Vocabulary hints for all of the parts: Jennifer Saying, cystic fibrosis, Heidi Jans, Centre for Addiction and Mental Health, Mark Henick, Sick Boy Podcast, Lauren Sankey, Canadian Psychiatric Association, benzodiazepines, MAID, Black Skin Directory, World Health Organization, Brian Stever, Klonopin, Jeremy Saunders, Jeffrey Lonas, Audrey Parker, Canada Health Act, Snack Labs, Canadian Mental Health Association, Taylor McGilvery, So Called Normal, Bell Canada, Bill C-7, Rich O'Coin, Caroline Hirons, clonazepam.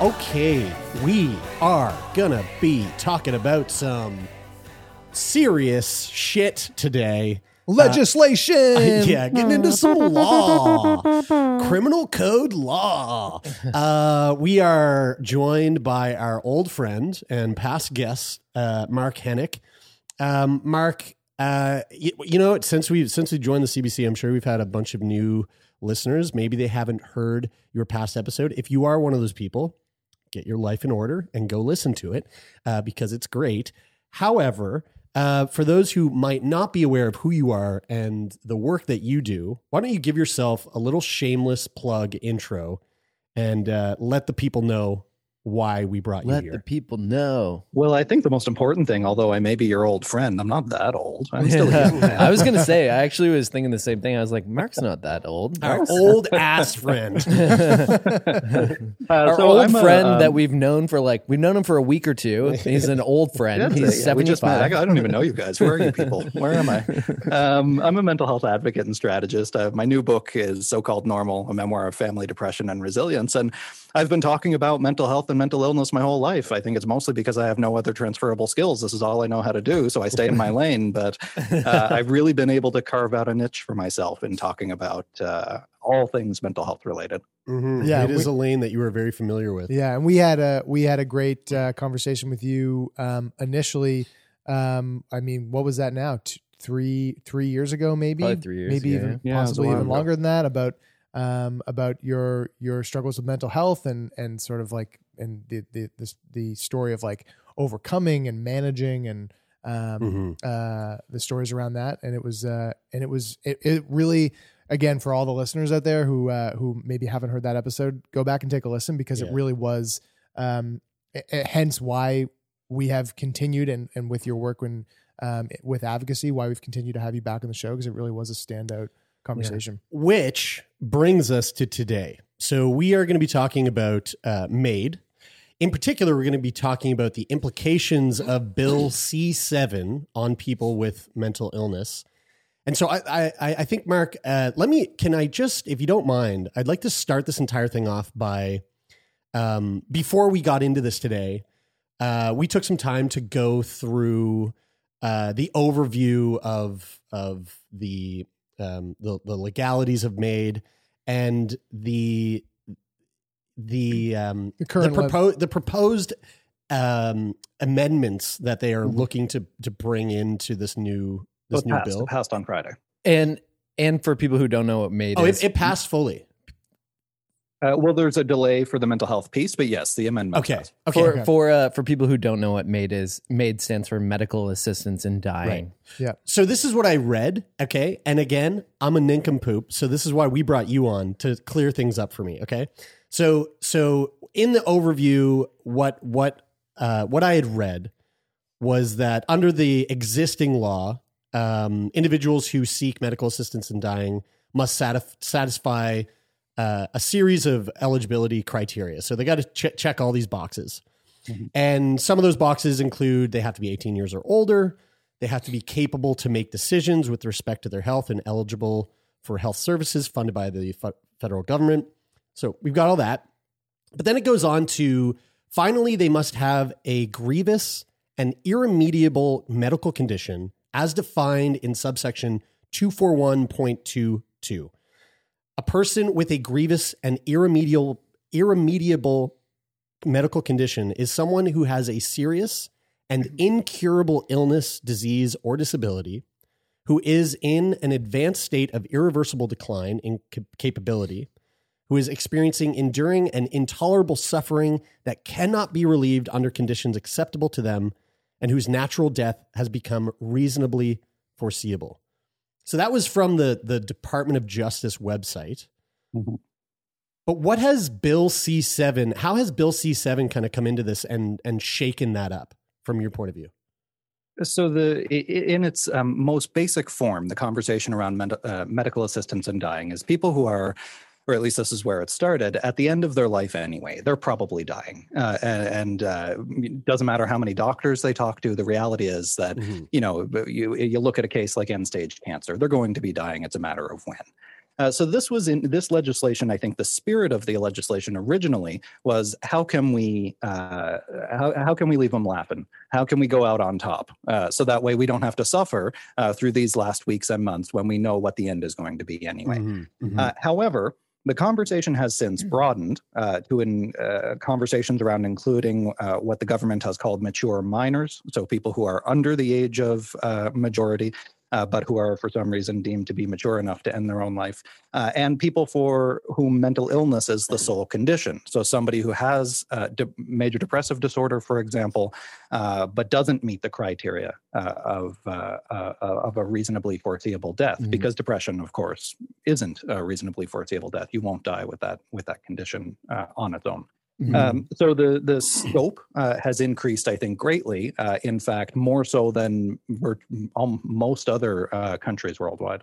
Okay, we are gonna be talking about some serious shit today. Legislation! Getting into some law. Criminal code law. We are joined by our old friend and past guest, Mark Henick. Mark, you know, since we joined the CBC, I'm sure we've had a bunch of new listeners. Maybe they haven't heard your past episode. If you are one of those people, get your life in order and go listen to it because it's great. However, for those who might not be aware of who you are and the work that you do, why don't you give yourself a little shameless plug intro and let the people know why we brought you here. Let the people know. Well, I think the most important thing, although I may be your old friend, I'm not that old. I'm still young. I was going to say, I actually was thinking the same thing. I was like, Mark's not that old. Mark's our old ass friend. That we've known for we've known him for a week or two. He's an old friend. He's 75. I don't even know you guys. Where are you people? Where am I? I'm a mental health advocate and strategist. My new book is So Called Normal, a memoir of family depression and resilience. And I've been talking about mental health and mental illness my whole life. I think it's mostly because I have no other transferable skills. This is all I know how to do, so I stay in my lane. But I've really been able to carve out a niche for myself in talking about all things mental health related. Mm-hmm. Yeah, it is a lane that you were very familiar with. Yeah, and we had a great conversation with you initially. I mean, what was that now? Three years ago, maybe? Probably 3 years. Maybe possibly even longer than that. About your struggles with mental health and sort of the story of overcoming and managing and the stories around that, and it really, again, for all the listeners out there who maybe haven't heard that episode, go back and take a listen because it really was hence why we have continued and with your work with advocacy, why we've continued to have you back on the show, because it really was a standout conversation. Yeah. Which brings us to today. So we are going to be talking about MAID. In particular, we're going to be talking about the implications of Bill C-7 on people with mental illness. And so I think, Mark, if you don't mind, I'd like to start this entire thing off by, before we got into this today, we took some time to go through the overview of the legalities of MAID and the proposed amendments that they are looking to bring into this new bill. It passed on Friday. And for people who don't know what MAID is, it passed fully. Well, there's a delay for the mental health piece, but yes, the amendment. Okay. For people who don't know what MAID is, MAID stands for Medical Assistance in Dying. Right. Yeah. So this is what I read. Okay. And again, I'm a nincompoop, so this is why we brought you on to clear things up for me. Okay. So in the overview, what I had read was that under the existing law, individuals who seek medical assistance in dying must satisfy a series of eligibility criteria. So they got to check all these boxes. Mm-hmm. And some of those boxes include they have to be 18 years or older. They have to be capable to make decisions with respect to their health and eligible for health services funded by the federal government. So we've got all that. But then it goes on to, finally, they must have a grievous and irremediable medical condition as defined in subsection 241.22. A person with a grievous and irremediable irremediable medical condition is someone who has a serious and incurable illness, disease, or disability, who is in an advanced state of irreversible decline in capability, who is experiencing enduring and intolerable suffering that cannot be relieved under conditions acceptable to them, and whose natural death has become reasonably foreseeable. So that was from the Department of Justice website. Mm-hmm. But what has Bill C-7, how has Bill C-7 kind of come into this and shaken that up from your point of view? So in its most basic form, the conversation around medical assistance in dying is people who are, or at least this is where it started, at the end of their life anyway, they're probably dying. And it doesn't matter how many doctors they talk to, the reality is that, mm-hmm. you look at a case like end-stage cancer, they're going to be dying, it's a matter of when. So this was in this legislation. I think the spirit of the legislation originally was how can we leave them laughing? How can we go out on top? So that way we don't have to suffer through these last weeks and months when we know what the end is going to be anyway. Mm-hmm, mm-hmm. However, the conversation has since broadened to conversations around including what the government has called mature minors, so people who are under the age of majority, but who are for some reason deemed to be mature enough to end their own life, and people for whom mental illness is the sole condition. So somebody who has major depressive disorder, for example, but doesn't meet the criteria of a reasonably foreseeable death, mm-hmm. because depression, of course, isn't a reasonably foreseeable death. You won't die with that condition on its own. Mm-hmm. So the scope has increased, I think, greatly. In fact, more so than most other countries worldwide.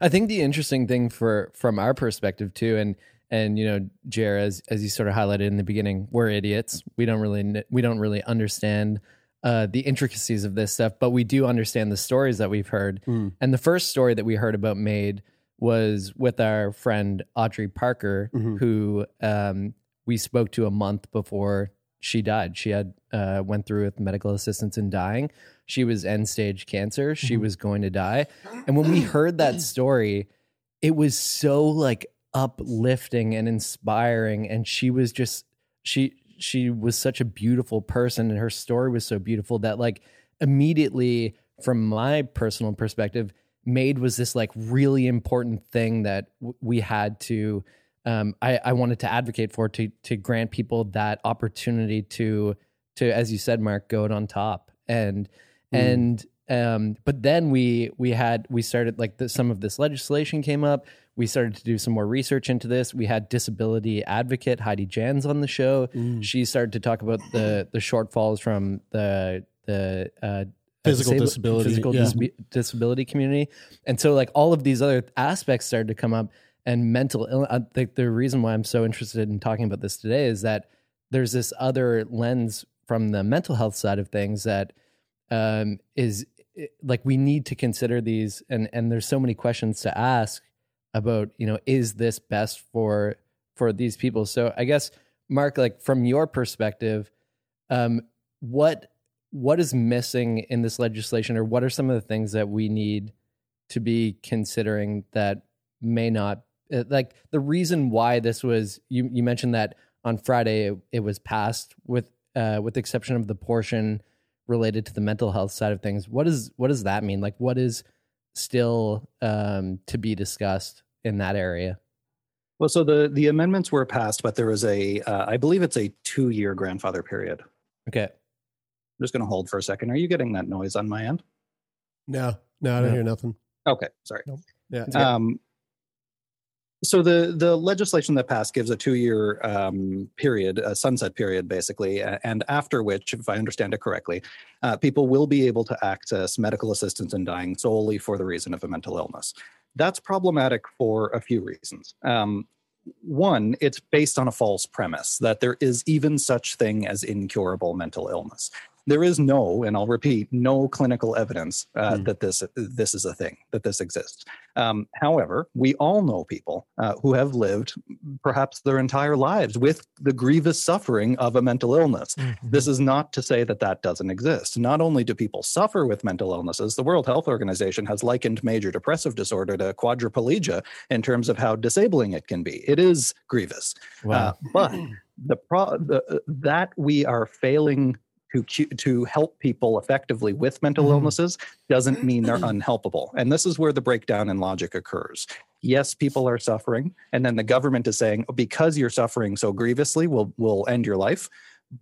I think the interesting thing from our perspective too, and Jer, as you sort of highlighted in the beginning, we're idiots. We don't really understand the intricacies of this stuff, but we do understand the stories that we've heard. Mm. And the first story that we heard about MAID was with our friend Audrey Parker, mm-hmm. who we spoke to a month before she died. She had went through with medical assistance in dying. She was end stage cancer. She mm-hmm. was going to die. And when we heard that story, it was so like uplifting and inspiring. And she was just, she was such a beautiful person, and her story was so beautiful that like immediately from my personal perspective, MAID was this like really important thing that we had to, I wanted to advocate for to grant people that opportunity to, as you said, Mark, go out on top. But then we started like some of this legislation came up. We started to do some more research into this. We had disability advocate Heidi Jans on the show. Mm. She started to talk about the shortfalls from the physical disability community. And so like all of these other aspects started to come up. And mental illness, I think the reason why I'm so interested in talking about this today is that there's this other lens from the mental health side of things that is like we need to consider these, and there's so many questions to ask about, is this best for these people? So I guess, Mark, like from your perspective, what is missing in this legislation, or what are some of the things that we need to be considering that may not? Like the reason why this was, you mentioned that on Friday it was passed with the exception of the portion related to the mental health side of things. What does that mean? Like what is still to be discussed in that area? Well, so the amendments were passed, but there was I believe it's a 2-year grandfather period. Okay, I'm just going to hold for a second. Are you getting that noise on my end? No, I don't hear nothing. Okay, sorry. Nope. Yeah. So the legislation that passed gives a 2-year period, a sunset period, basically, and after which, if I understand it correctly, people will be able to access medical assistance in dying solely for the reason of a mental illness. That's problematic for a few reasons. One, it's based on a false premise that there is even such thing as incurable mental illness. There is no, and I'll repeat, no clinical evidence that this is a thing, that this exists. However, we all know people who have lived perhaps their entire lives with the grievous suffering of a mental illness. Mm-hmm. This is not to say that that doesn't exist. Not only do people suffer with mental illnesses, the World Health Organization has likened major depressive disorder to quadriplegia in terms of how disabling it can be. It is grievous. Wow. But that we are failing to help people effectively with mental illnesses doesn't mean they're unhelpable. And this is where the breakdown in logic occurs. Yes, people are suffering. And then the government is saying, because you're suffering so grievously, we'll end your life.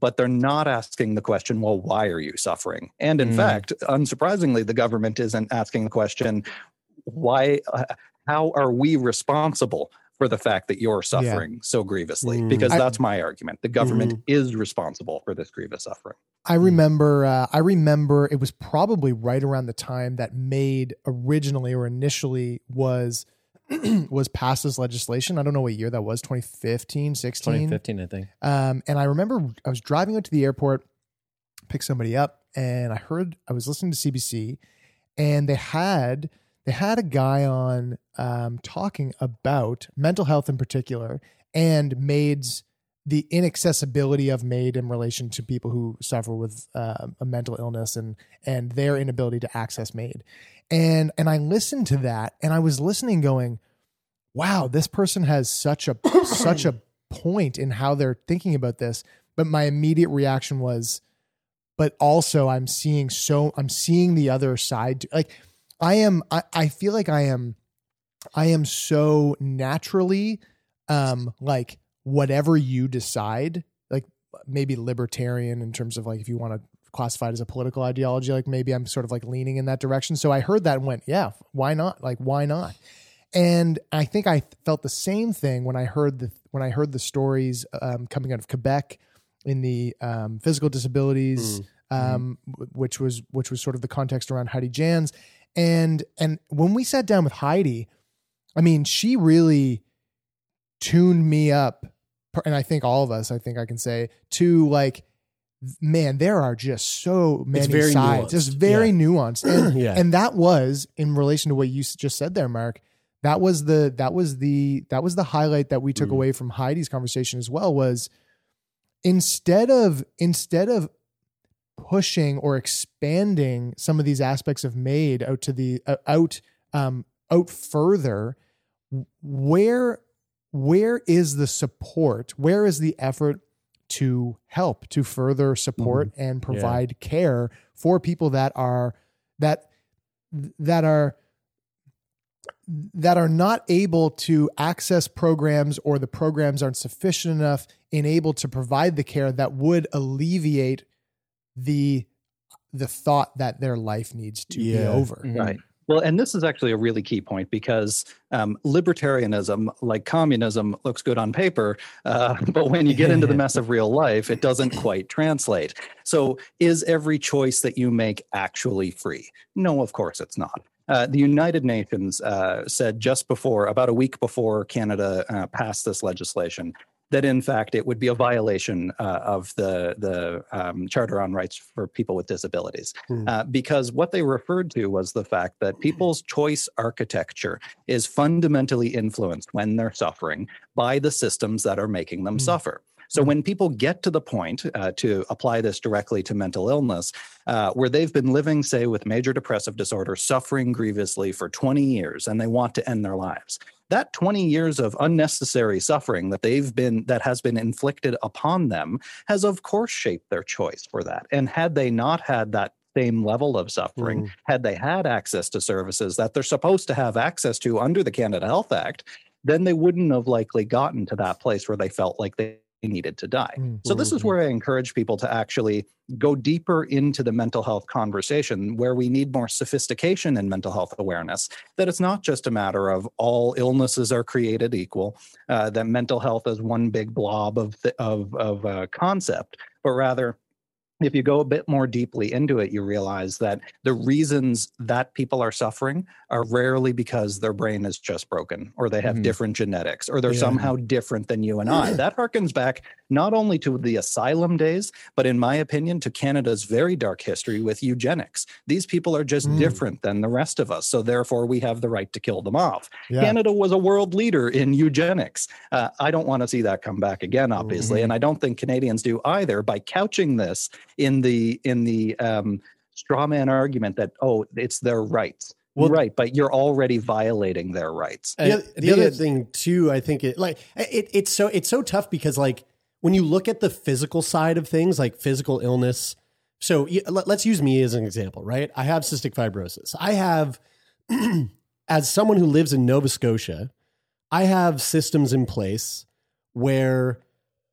But they're not asking the question, well, why are you suffering? And in fact, unsurprisingly, the government isn't asking the question, why? How are we responsible for the fact that you're suffering so grievously? Because that's my argument. The government is responsible for this grievous suffering. I remember it was probably right around the time that MAID originally or initially was was passed as legislation. I don't know what year that was, 2015, 16? 2015, I think. And I remember I was driving out to the airport, picked somebody up, and I was listening to CBC, and they had a guy on talking about mental health in particular and MAID's, the inaccessibility of MAID in relation to people who suffer with a mental illness and their inability to access MAID. And I listened to that and I was listening going, wow, this person has such a point in how they're thinking about this. But my immediate reaction was, but also I'm seeing the other side. Like, I feel like I am so naturally, like whatever you decide, like maybe libertarian in terms of like, if you want to classify it as a political ideology, like maybe I'm sort of like leaning in that direction. So I heard that and went, yeah, why not? Like, why not? And I think I felt the same thing when I heard the stories, coming out of Quebec in the, physical disabilities, which was sort of the context around Heidi Jans. And when we sat down with Heidi, I mean, she really tuned me up, and I think all of us, I think I can say, to like, man, there are just so many sides. It's very nuanced. And, and that was, in relation to what you just said there, Mark, that was the highlight that we took away from Heidi's conversation as well, was instead of pushing or expanding some of these aspects of MAID out to the out further, where is the support? Where is the effort to help, to further support and provide care for people that are not able to access programs, or the programs aren't sufficient enough and able to provide the care that would alleviate the thought that their life needs to be over. Right. Well, and this is actually a really key point, because libertarianism, like communism, looks good on paper, but when you get into the mess of real life, it doesn't quite translate. So is every choice that you make actually free? No, of course it's not. The United Nations said just before, about a week before Canada passed this legislation, that in fact it would be a violation of the Charter on Rights for People with Disabilities. Because what they referred to was the fact that people's choice architecture is fundamentally influenced when they're suffering by the systems that are making them suffer. So when people get to the point, to apply this directly to mental illness, where they've been living, say, with major depressive disorder, suffering grievously for 20 years, and they want to end their lives, that 20 years of unnecessary suffering that has been inflicted upon them has, of course, shaped their choice for that. And had they not had that same level of suffering, had they had access to services that they're supposed to have access to under the Canada Health Act, then they wouldn't have likely gotten to that place where they felt like they needed to die. So this is where I encourage people to actually go deeper into the mental health conversation, where we need more sophistication in mental health awareness, that it's not just a matter of all illnesses are created equal, that mental health is one big blob of concept, but rather if you go a bit more deeply into it, you realize that the reasons that people are suffering are rarely because their brain is just broken or they have different genetics or they're somehow different than you and I. That harkens back not only to the asylum days, but in my opinion, to Canada's very dark history with eugenics. These people are just different than the rest of us. So therefore, we have the right to kill them off. Yeah. Canada was a world leader in eugenics. I don't want to see that come back again, obviously. And I don't think Canadians do either by couching this in the straw man argument that, oh, it's their rights. Well, right, but you're already violating their rights. The other thing too, I think it's so tough because like when you look at the physical side of things, like physical illness. So let's use me as an example, right? I have cystic fibrosis. I have, as someone who lives in Nova Scotia, I have systems in place where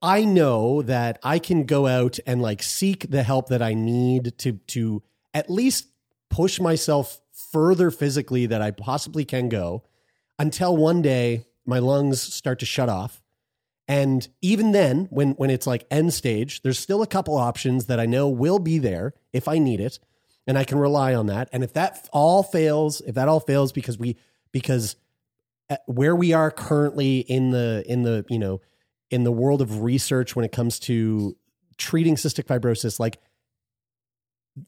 I know that I can go out and like seek the help that I need to at least push myself further physically that I possibly can go until one day my lungs start to shut off. And even then, when it's like end stage, there's still a couple options that I know will be there if I need it and I can rely on that. And if that all fails, because where we are currently in the world of research when it comes to treating cystic fibrosis, like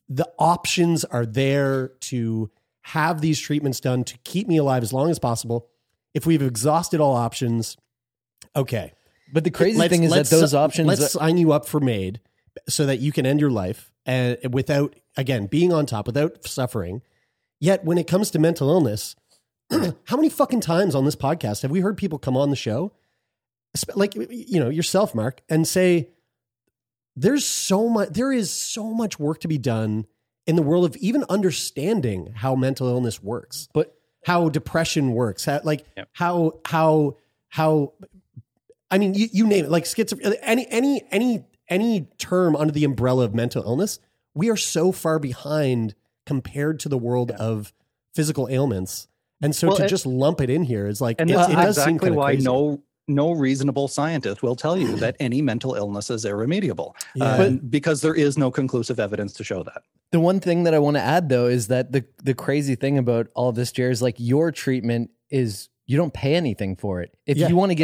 the options are there to have these treatments done to keep me alive as long as possible. If we've exhausted all options, okay. But the crazy thing is that those options... Let's sign you up for MAID so that you can end your life without, again, being on top, without suffering. Yet when it comes to mental illness, how many fucking times on this podcast have we heard people come on the show, like, you know, yourself, Mark, and say, there is so much work to be done in the world of even understanding how mental illness works, but how depression works, how I mean, you name it, like schizophrenia, any term under the umbrella of mental illness, we are so far behind compared to the world of physical ailments. And so just lump it in here is like, it does seem kind of crazy. No reasonable scientist will tell you that any mental illness is irremediable because there is no conclusive evidence to show that. The one thing that I want to add, though, is that the crazy thing about all this, Jer, is like your treatment is you don't pay anything for it. If you want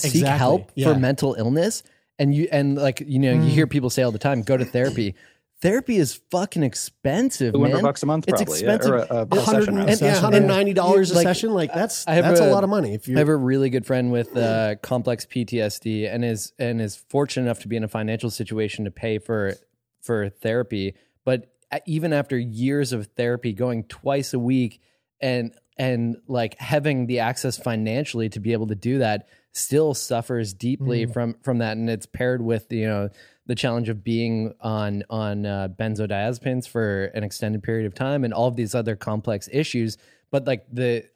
to seek help for mental illness you hear people say all the time, go to therapy. Therapy is fucking expensive, man. $200 a month, probably. It's expensive. Yeah, or $190 a session. Like that's a lot of money. I have a really good friend with complex PTSD and is fortunate enough to be in a financial situation to pay for therapy. But even after years of therapy, going twice a week and like having the access financially to be able to do that, still suffers deeply from that. And it's paired with, you know, the challenge of being on benzodiazepines for an extended period of time and all of these other complex issues. But like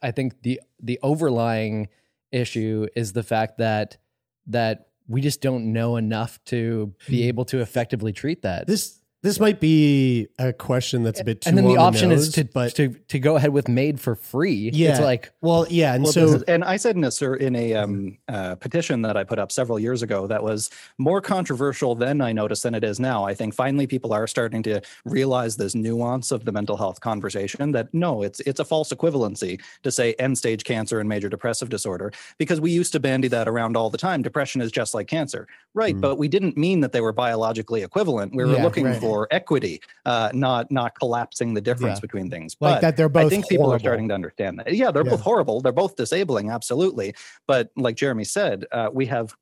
I think the overlying issue is the fact that we just don't know enough to be able to effectively treat that. This might be a question that's a bit too. And then the option is to go ahead with MAID for free. Yeah, it's like and I said in a petition that I put up several years ago that was more controversial then I noticed than it is now. I think finally people are starting to realize this nuance of the mental health conversation. That no, it's a false equivalency to say end stage cancer and major depressive disorder because we used to bandy that around all the time. Depression is just like cancer, right? But we didn't mean that they were biologically equivalent. We were looking for. Or equity, not collapsing the difference between things. But like that they're both I think people horrible. Are starting to understand that. Yeah, they're both horrible. They're both disabling, absolutely. But like Jeremy said, we have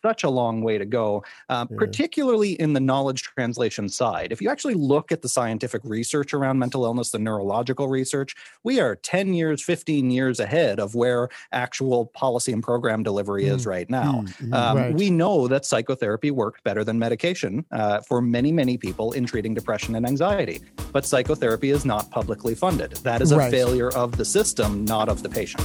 such a long way to go, particularly in the knowledge translation side. If you actually look at the scientific research around mental illness, the neurological research, we are 10 years, 15 years ahead of where actual policy and program delivery is right now. We know that psychotherapy worked better than medication for many, many people in treating depression and anxiety. But psychotherapy is not publicly funded. That is a failure of the system, not of the patient.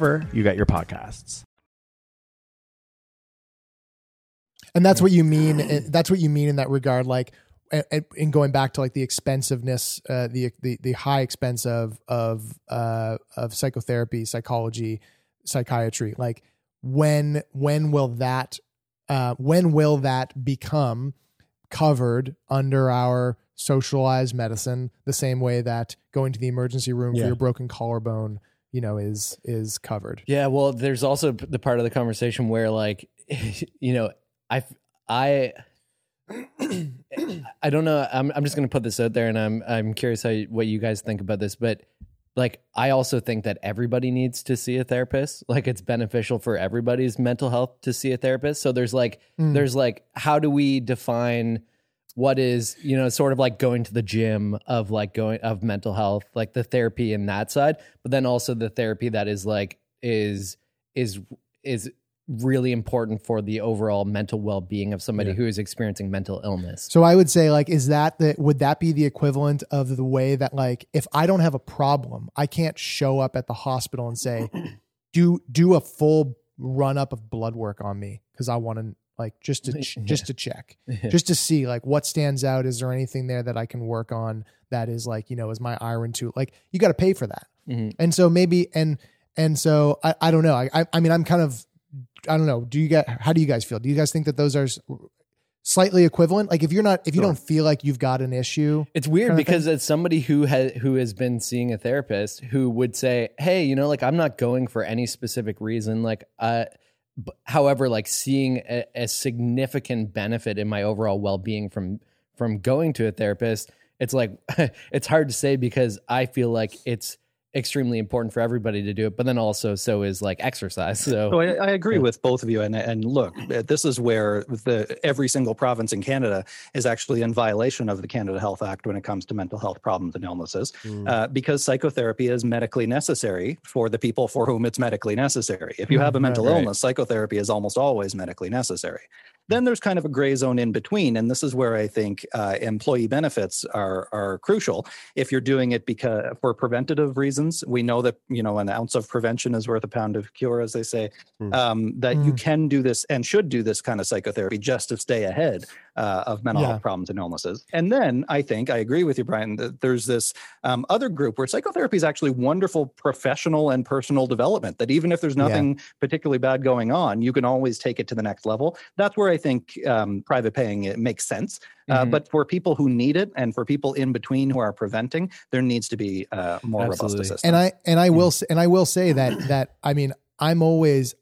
you get your podcasts. And that's what you mean. That's what you mean in that regard. Like, and going back to like the expensiveness, the high expense of psychotherapy, psychology, psychiatry. Like, when will that become covered under our socialized medicine the same way that going to the emergency room for your broken collarbone, you know, is covered? Yeah. Well, there's also the part of the conversation where, like, you know, I don't know. I'm just going to put this out there, and I'm curious what you guys think about this, but like, I also think that everybody needs to see a therapist. Like, it's beneficial for everybody's mental health to see a therapist. So there's like, how do we define what is, you know, sort of like going to the gym of mental health, like the therapy in that side, but then also the therapy that is like, is really important for the overall mental well-being of somebody who is experiencing mental illness. So I would say, like, would that be the equivalent of the way that, like, if I don't have a problem, I can't show up at the hospital and say, do a full run up of blood work on me, because I want to, like, just to check, just to see, like, what stands out. Is there anything there that I can work on that is, like, you know, is my iron too? Like, you got to pay for that, and so maybe and so I don't know. I mean, I'm kind of. I don't know. How do you guys feel? Do you guys think that those are slightly equivalent? Like, if you don't feel like you've got an issue, it's weird because as somebody who has been seeing a therapist who would say, hey, you know, like, I'm not going for any specific reason. Like, however, like, seeing a significant benefit in my overall well-being from going to a therapist, it's like, it's hard to say because I feel like it's extremely important for everybody to do it, but then also so is like exercise. So I agree with both of you. And look, this is where every single province in Canada is actually in violation of the Canada Health Act when it comes to mental health problems and illnesses, because psychotherapy is medically necessary for the people for whom it's medically necessary. If you have a mental illness, psychotherapy is almost always medically necessary. Then there's kind of a gray zone in between, and this is where I think employee benefits are crucial. If you're doing it because for preventative reasons, we know that, you know, an ounce of prevention is worth a pound of cure, as they say. That you can do this and should do this kind of psychotherapy just to stay ahead of mental health problems and illnesses. And then I think I agree with you, Brian, that there's this other group where psychotherapy is actually wonderful professional and personal development. That even if there's nothing particularly bad going on, you can always take it to the next level. That's where I think private paying, it makes sense. But for people who need it and for people in between who are preventing, there needs to be more robust assistance. And I will say that I mean, I am always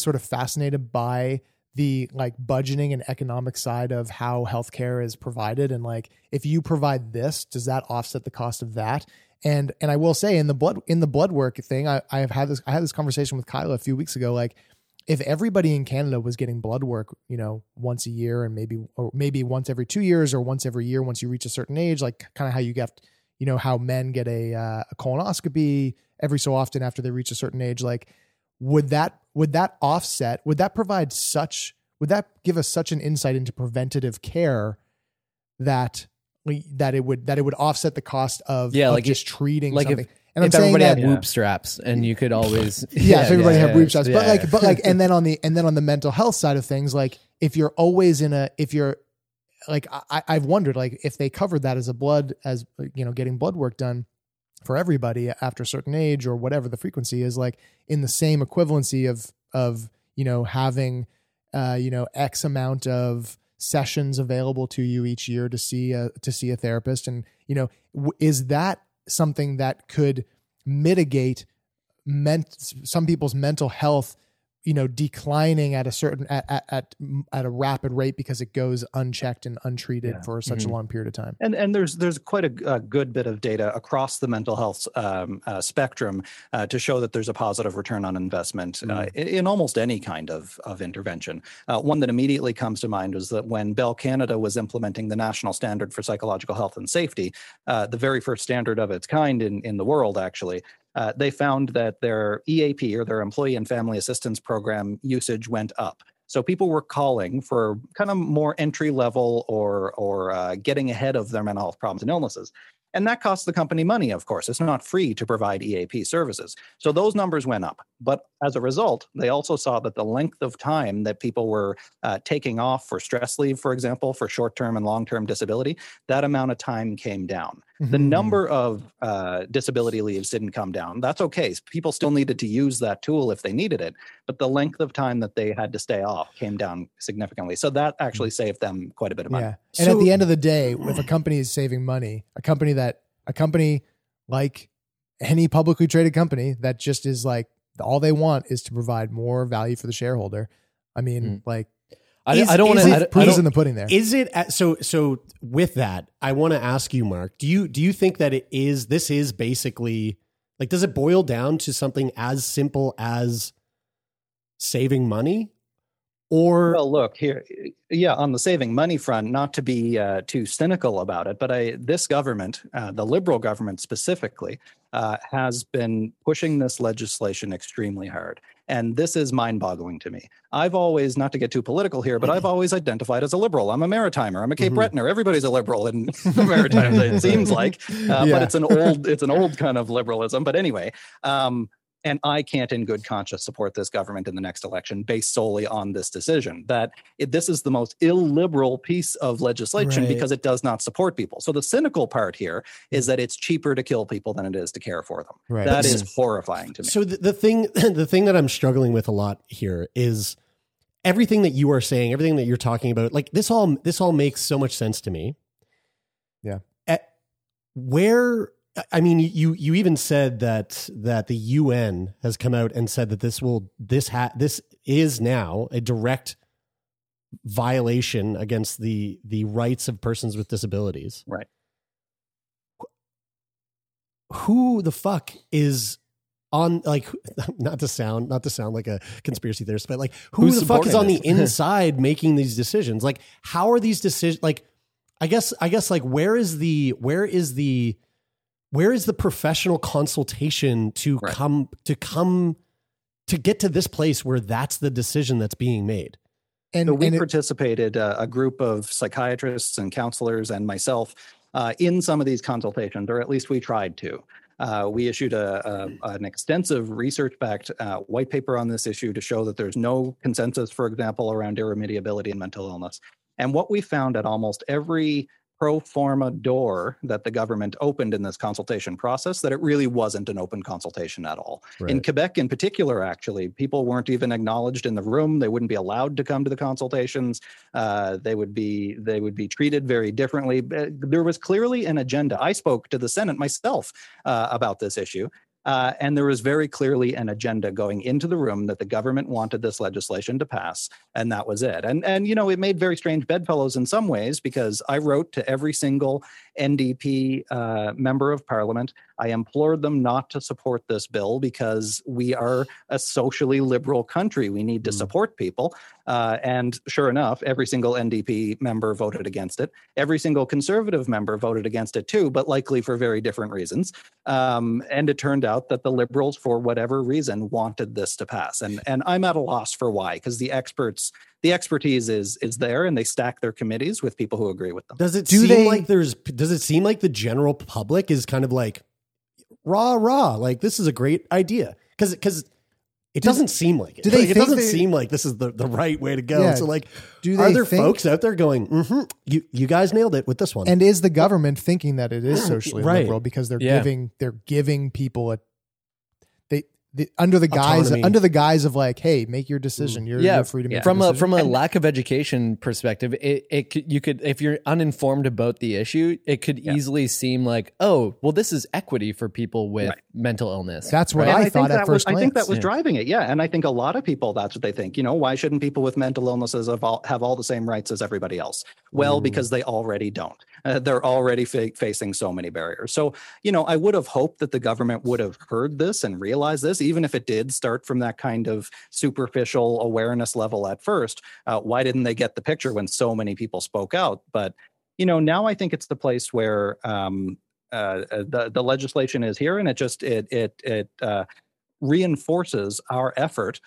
sort of fascinated by the, like, budgeting and economic side of how healthcare is provided, and, like, if you provide this, does that offset the cost of that? And I will say in the blood work thing, I had this conversation with Kyla a few weeks ago, like, if everybody in Canada was getting blood work, you know, once a year and maybe once every 2 years or once every year, once you reach a certain age, like kind of how you get, you know, how men get a colonoscopy every so often after they reach a certain age, like would that give us such an insight into preventative care that it would offset the cost of, like, just treating something. And if everybody had whoop straps, and you could always if everybody had whoop straps, but like, and then on the mental health side of things, like I've wondered, like, if they covered that as you know, getting blood work done for everybody after a certain age or whatever the frequency is, like in the same equivalency of, you know, having, you know, X amount of sessions available to you each year to see a therapist, and, you know, is that something that could mitigate some people's mental health, you know, declining at a certain, at a rapid rate because it goes unchecked and untreated for such a long period of time. And there's quite a good bit of data across the mental health spectrum to show that there's a positive return on investment in almost any kind of intervention. One that immediately comes to mind was that when Bell Canada was implementing the National Standard for Psychological Health and Safety, the very first standard of its kind in the world, actually, they found that their EAP, or their Employee and Family Assistance Program, usage went up. So people were calling for kind of more entry level or getting ahead of their mental health problems and illnesses. And that costs the company money, of course. It's not free to provide EAP services. So those numbers went up. But as a result, they also saw that the length of time that people were taking off for stress leave, for example, for short-term and long-term disability, that amount of time came down. Mm-hmm. The number of disability leaves didn't come down. That's okay. People still needed to use that tool if they needed it. But the length of time that they had to stay off came down significantly. So that actually saved them quite a bit of money. Yeah. And so, at the end of the day, if a company is saving money, a company like any publicly traded company that just is like, all they want is to provide more value for the shareholder. I mean, I don't want to. Proof in the pudding. There is it. So with that, I want to ask you, Mark. Do you think that it is? This is basically like, does it boil down to something as simple as saving money? Or well, look here. Yeah, on the saving money front, not to be too cynical about it, but this government, the Liberal government specifically, has been pushing this legislation extremely hard. And this is mind-boggling to me. I've always, not to get too political here, but I've always identified as a Liberal. I'm a Maritimer. I'm a Cape Bretoner. Everybody's a Liberal in the Maritimes, it seems like. But it's an old kind of liberalism. But anyway. And I can't in good conscience support this government in the next election based solely on this decision, that this is the most illiberal piece of legislation because it does not support people. So the cynical part here is that it's cheaper to kill people than it is to care for them. Right. That is horrifying to me. So the thing that I'm struggling with a lot here is everything that you are saying, everything that you're talking about, like this all makes so much sense to me. Yeah. I mean, you even said that the UN has come out and said that this is now a direct violation against the rights of persons with disabilities. Right. Who the fuck is on, like, not to sound like a conspiracy theorist, but like who the fuck is on the inside making these decisions? Like, how are these decisions? Like, I guess like where is the professional consultation to come to get to this place where that's the decision that's being made? And so we participated, a group of psychiatrists and counselors and myself, in some of these consultations, or at least we tried to. We issued an extensive research-backed white paper on this issue to show that there's no consensus, for example, around irremediability and mental illness. And what we found at almost every pro forma door that the government opened in this consultation process, that it really wasn't an open consultation at all. Right. In Quebec in particular, actually, people weren't even acknowledged in the room. They wouldn't be allowed to come to the consultations. They would be treated very differently. There was clearly an agenda. I spoke to the Senate myself about this issue. And there was very clearly an agenda going into the room that the government wanted this legislation to pass, and that was it. And you know, it made very strange bedfellows in some ways, because I wrote to every single NDP member of parliament. I implored them not to support this bill because we are a socially liberal country. We need to support people. And sure enough, every single NDP member voted against it. Every single Conservative member voted against it too, but likely for very different reasons. And it turned out that the Liberals, for whatever reason, wanted this to pass. And I'm at a loss for why, because the experts... the expertise is there, and they stack their committees with people who agree with them. Does it seem like the general public is kind of like rah, like this is a great idea? Because it doesn't seem like it. Seem like this is the right way to go. Yeah. So like, are there folks out there going, you guys nailed it with this one? And is the government thinking that it is socially liberal because they're giving people a under the guise of like, hey, make your decision. You're free to make from a lack of education perspective, you could, if you're uninformed about the issue, it could easily seem like, oh, well, this is equity for people with mental illness. That's what I thought at first glance. I think that was driving it. Yeah. And I think a lot of people, that's what they think. You know, why shouldn't people with mental illnesses have all the same rights as everybody else? Well, because they already don't. They're already facing so many barriers. So, you know, I would have hoped that the government would have heard this and realized this, even if it did start from that kind of superficial awareness level at first. Why didn't they get the picture when so many people spoke out? But, you know, now I think it's the place where the legislation is here, and it reinforces our effort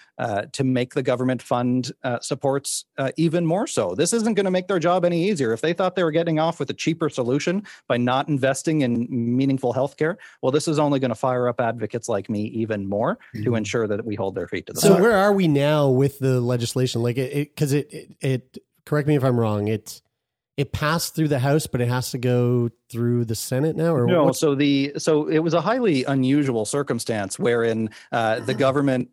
to make the government fund supports even more so. This isn't going to make their job any easier. If they thought they were getting off with a cheaper solution by not investing in meaningful healthcare, well, this is only going to fire up advocates like me even more to ensure that we hold their feet to the fire. So where are we now with the legislation? Like, because it correct me if I'm wrong, it passed through the House, but it has to go through the Senate now? Or no, so it was a highly unusual circumstance wherein the government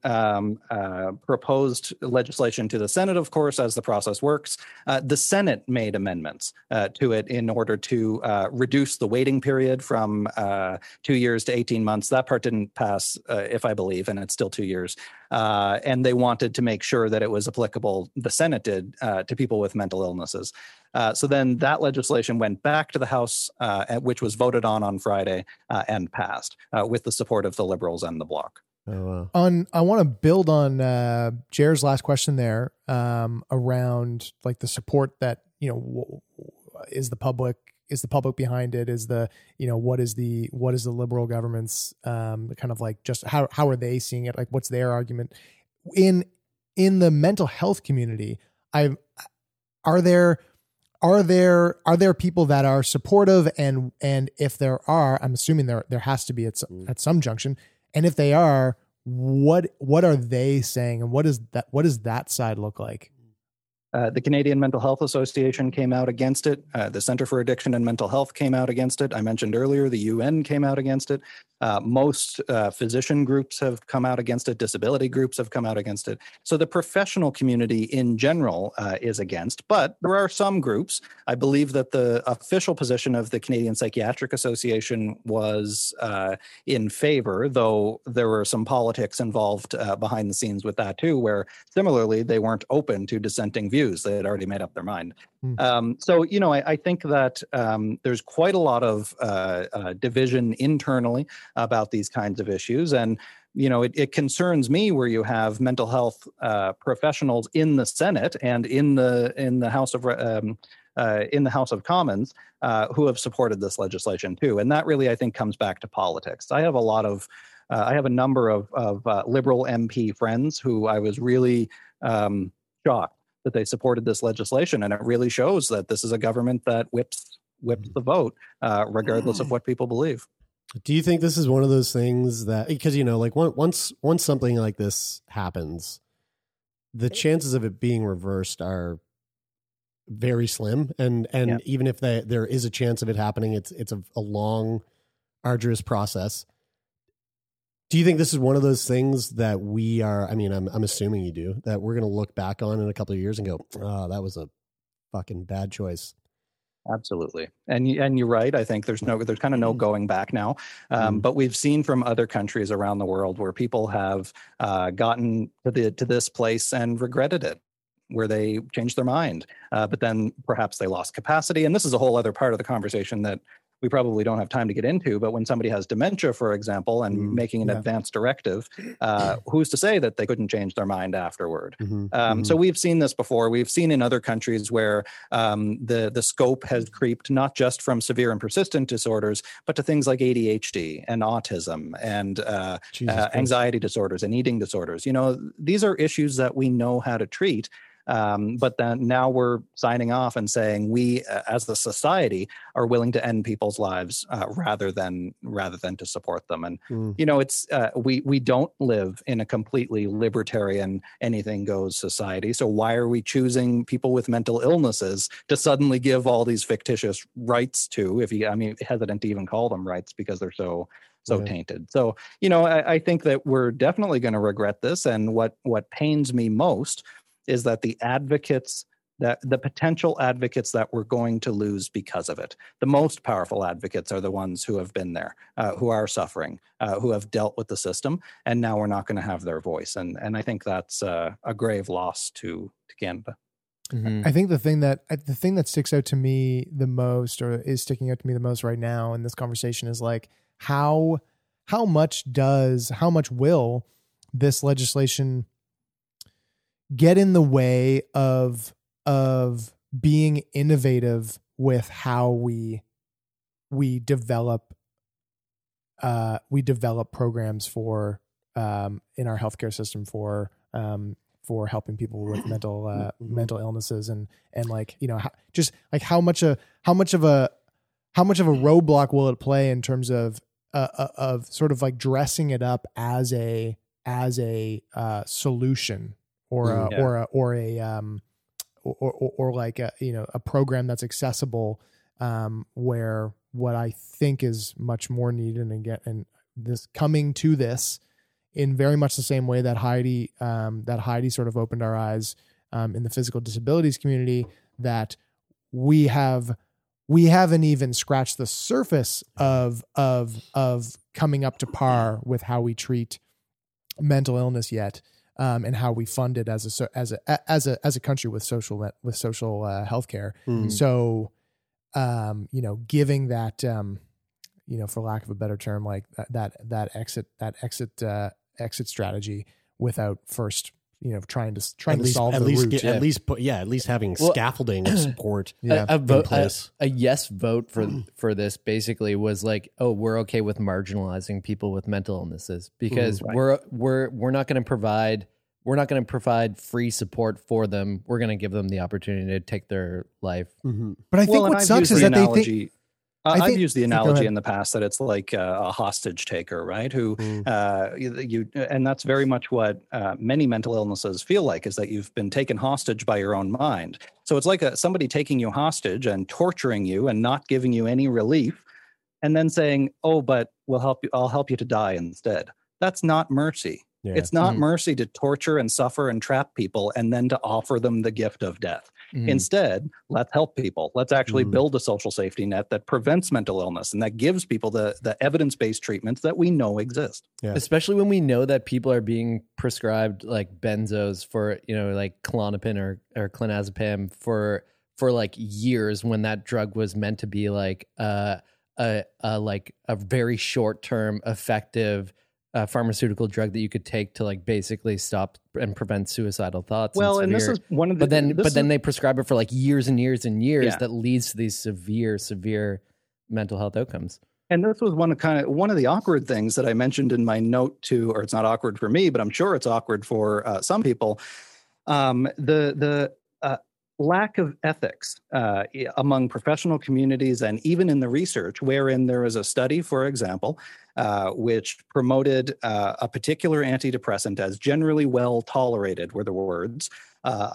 proposed legislation to the Senate, of course, as the process works. The Senate made amendments to it in order to reduce the waiting period from 2 years to 18 months. That part didn't pass, if I believe, and it's still 2 years. And they wanted to make sure that it was applicable, the Senate did, to people with mental illnesses. So then that legislation went back to the House, which was voted on Friday and passed with the support of the Liberals and the Bloc. Oh, wow. I want to build on Jer's last question there around like the support that, you know, is the public behind it? Is the, you know, what is the Liberal government's kind of like, just how are they seeing it? Like, what's their argument in the mental health community? Are there people that are supportive? And if there are, I'm assuming there has to be at some junction. And if they are, what are they saying? And what does that side look like? The Canadian Mental Health Association came out against it. The Centre for Addiction and Mental Health came out against it. I mentioned earlier, the UN came out against it. Most physician groups have come out against it. Disability groups have come out against it. So the professional community in general is against, but there are some groups. I believe that the official position of the Canadian Psychiatric Association was in favor, though there were some politics involved behind the scenes with that too, where similarly, they weren't open to dissenting views. They had already made up their mind. So, you know, I think that there's quite a lot of division internally about these kinds of issues. And, you know, it concerns me where you have mental health professionals in the Senate and in the House of Commons who have supported this legislation too. And that really, I think, comes back to politics. I have a number of Liberal MP friends who I was really shocked that they supported this legislation. And it really shows that this is a government that whips the vote, regardless of what people believe. Do you think this is one of those things that, because, you know, like once something like this happens, the chances of it being reversed are very slim. And even if there is a chance of it happening, it's a long, arduous process. Do you think this is one of those things that we are, I mean, I'm assuming you do, that we're going to look back on in a couple of years and go, oh, that was a fucking bad choice? Absolutely. And you're right. I think there's kind of no going back now. But we've seen from other countries around the world where people have gotten to this place and regretted it, where they changed their mind, but then perhaps they lost capacity. And this is a whole other part of the conversation that we probably don't have time to get into, but when somebody has dementia, for example, and making an advance directive, who's to say that they couldn't change their mind afterward? So we've seen this before. We've seen in other countries where the scope has creeped, not just from severe and persistent disorders, but to things like ADHD and autism and anxiety disorders and eating disorders. You know, these are issues that we know how to treat. But then now we're signing off and saying we, as the society, are willing to end people's lives rather than to support them. And you know, it's we don't live in a completely libertarian anything goes society. So why are we choosing people with mental illnesses to suddenly give all these fictitious rights to? Hesitant to even call them rights because they're so tainted. So, you know, I think that we're definitely going to regret this. And what pains me most is that the potential advocates that we're going to lose because of it. The most powerful advocates are the ones who have been there, who are suffering, who have dealt with the system, and now we're not going to have their voice. And I think that's a grave loss to Canada. Mm-hmm. I think the thing that sticks out to me the most, or is sticking out to me the most right now in this conversation, is like how much will this legislation get in the way of being innovative with how we develop programs for in our healthcare system for helping people with mental illnesses and like, you know, just like how much of a roadblock will it play in terms of sort of like dressing it up as a solution or a program that's accessible, where what I think is much more needed, and this coming to this in very much the same way that Heidi sort of opened our eyes in the physical disabilities community, that we haven't even scratched the surface of coming up to par with how we treat mental illness yet. And how we fund it as a country with social healthcare. Mm. So, you know, giving that, you know, for lack of a better term, like that exit strategy without first, you know, trying to solve at the least root. At least having scaffolding and support. Yeah, a yes vote for this basically was like, oh, we're okay with marginalizing people with mental illnesses because we're not going to provide free support for them. We're going to give them the opportunity to take their life. Mm-hmm. But I think what sucks is that they think. I've used the analogy in the past that it's like a hostage taker, right? Who and that's very much what many mental illnesses feel like, is that you've been taken hostage by your own mind. So it's like somebody taking you hostage and torturing you and not giving you any relief, and then saying, "Oh, but we'll help you. I'll help you to die instead." That's not mercy. Yeah. It's not mercy to torture and suffer and trap people and then to offer them the gift of death. Mm. Instead, let's help people. Let's actually build a social safety net that prevents mental illness and that gives people the evidence-based treatments that we know exist. Yeah. Especially when we know that people are being prescribed like benzos for, you know, like Klonopin or clonazepam for like years, when that drug was meant to be like a very short-term effective a pharmaceutical drug that you could take to like basically stop and prevent suicidal thoughts. Well, and this is one of the... But then they prescribe it for like years and years and years that leads to these severe mental health outcomes. And this was one of the awkward things that I mentioned in my note to, or it's not awkward for me, but I'm sure it's awkward for some people. The lack of ethics among professional communities, and even in the research, wherein there is a study, for example, which promoted a particular antidepressant as generally well tolerated, were the words,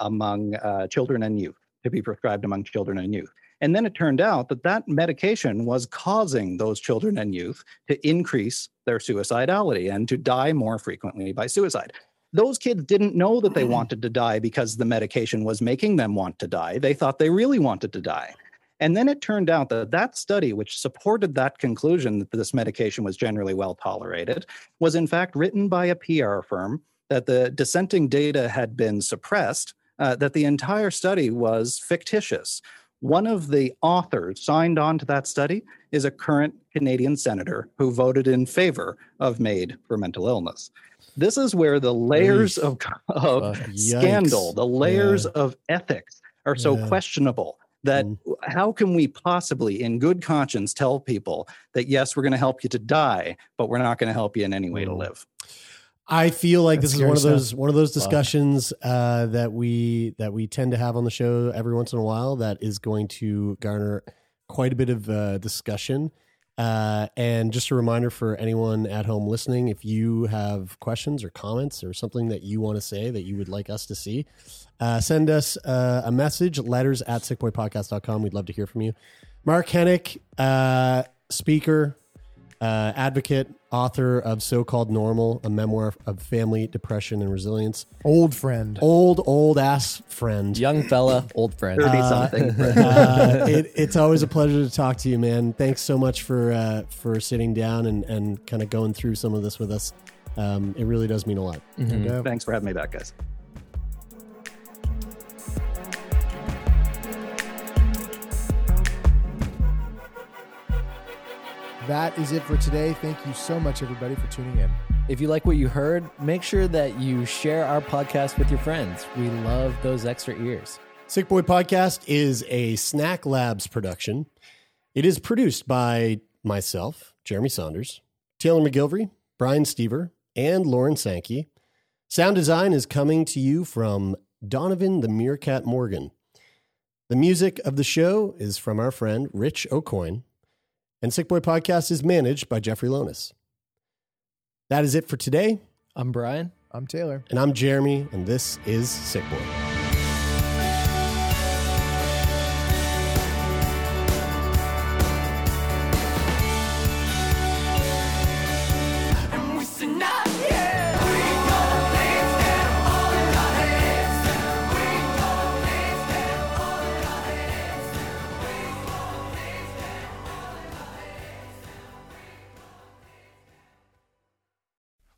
among children and youth, to be prescribed among children and youth. And then it turned out that medication was causing those children and youth to increase their suicidality and to die more frequently by suicide. Those kids didn't know that they wanted to die because the medication was making them want to die. They thought they really wanted to die. And then it turned out that study, which supported that conclusion that this medication was generally well tolerated, was in fact written by a PR firm, that the dissenting data had been suppressed, that the entire study was fictitious. One of the authors signed on to that study is a current Canadian senator who voted in favor of MAID for mental illness. This is where the layers of scandal, the layers of ethics are so questionable that how can we possibly in good conscience tell people that, yes, we're going to help you to die, but we're not going to help you in any way to live? I feel like this is one of those discussions that we tend to have on the show every once in a while that is going to garner quite a bit of discussion. And just a reminder for anyone at home listening, if you have questions or comments or something that you want to say that you would like us to see, send us a message, letters@sickboypodcast.com. We'd love to hear from you. Mark Henick, speaker, advocate, author of So Called Normal, a memoir of family, depression, and resilience. Old friend. Old ass friend. Young fella, old friend. 30-something friend. It's always a pleasure to talk to you, man. Thanks so much for sitting down and kind of going through some of this with us. It really does mean a lot. Mm-hmm. Okay. Thanks for having me back, guys. That is it for today. Thank you so much, everybody, for tuning in. If you like what you heard, make sure that you share our podcast with your friends. We love those extra ears. Sick Boy Podcast is a Snack Labs production. It is produced by myself, Jeremy Saunders, Taylor McGilvery, Brian Stever, and Lauren Sankey. Sound design is coming to you from Donovan the Meerkat Morgan. The music of the show is from our friend Rich O'Coin. And Sick Boy Podcast is managed by Jeffrey Lonas. That is it for today. I'm Brian. I'm Taylor. And I'm Jeremy. And this is Sick Boy.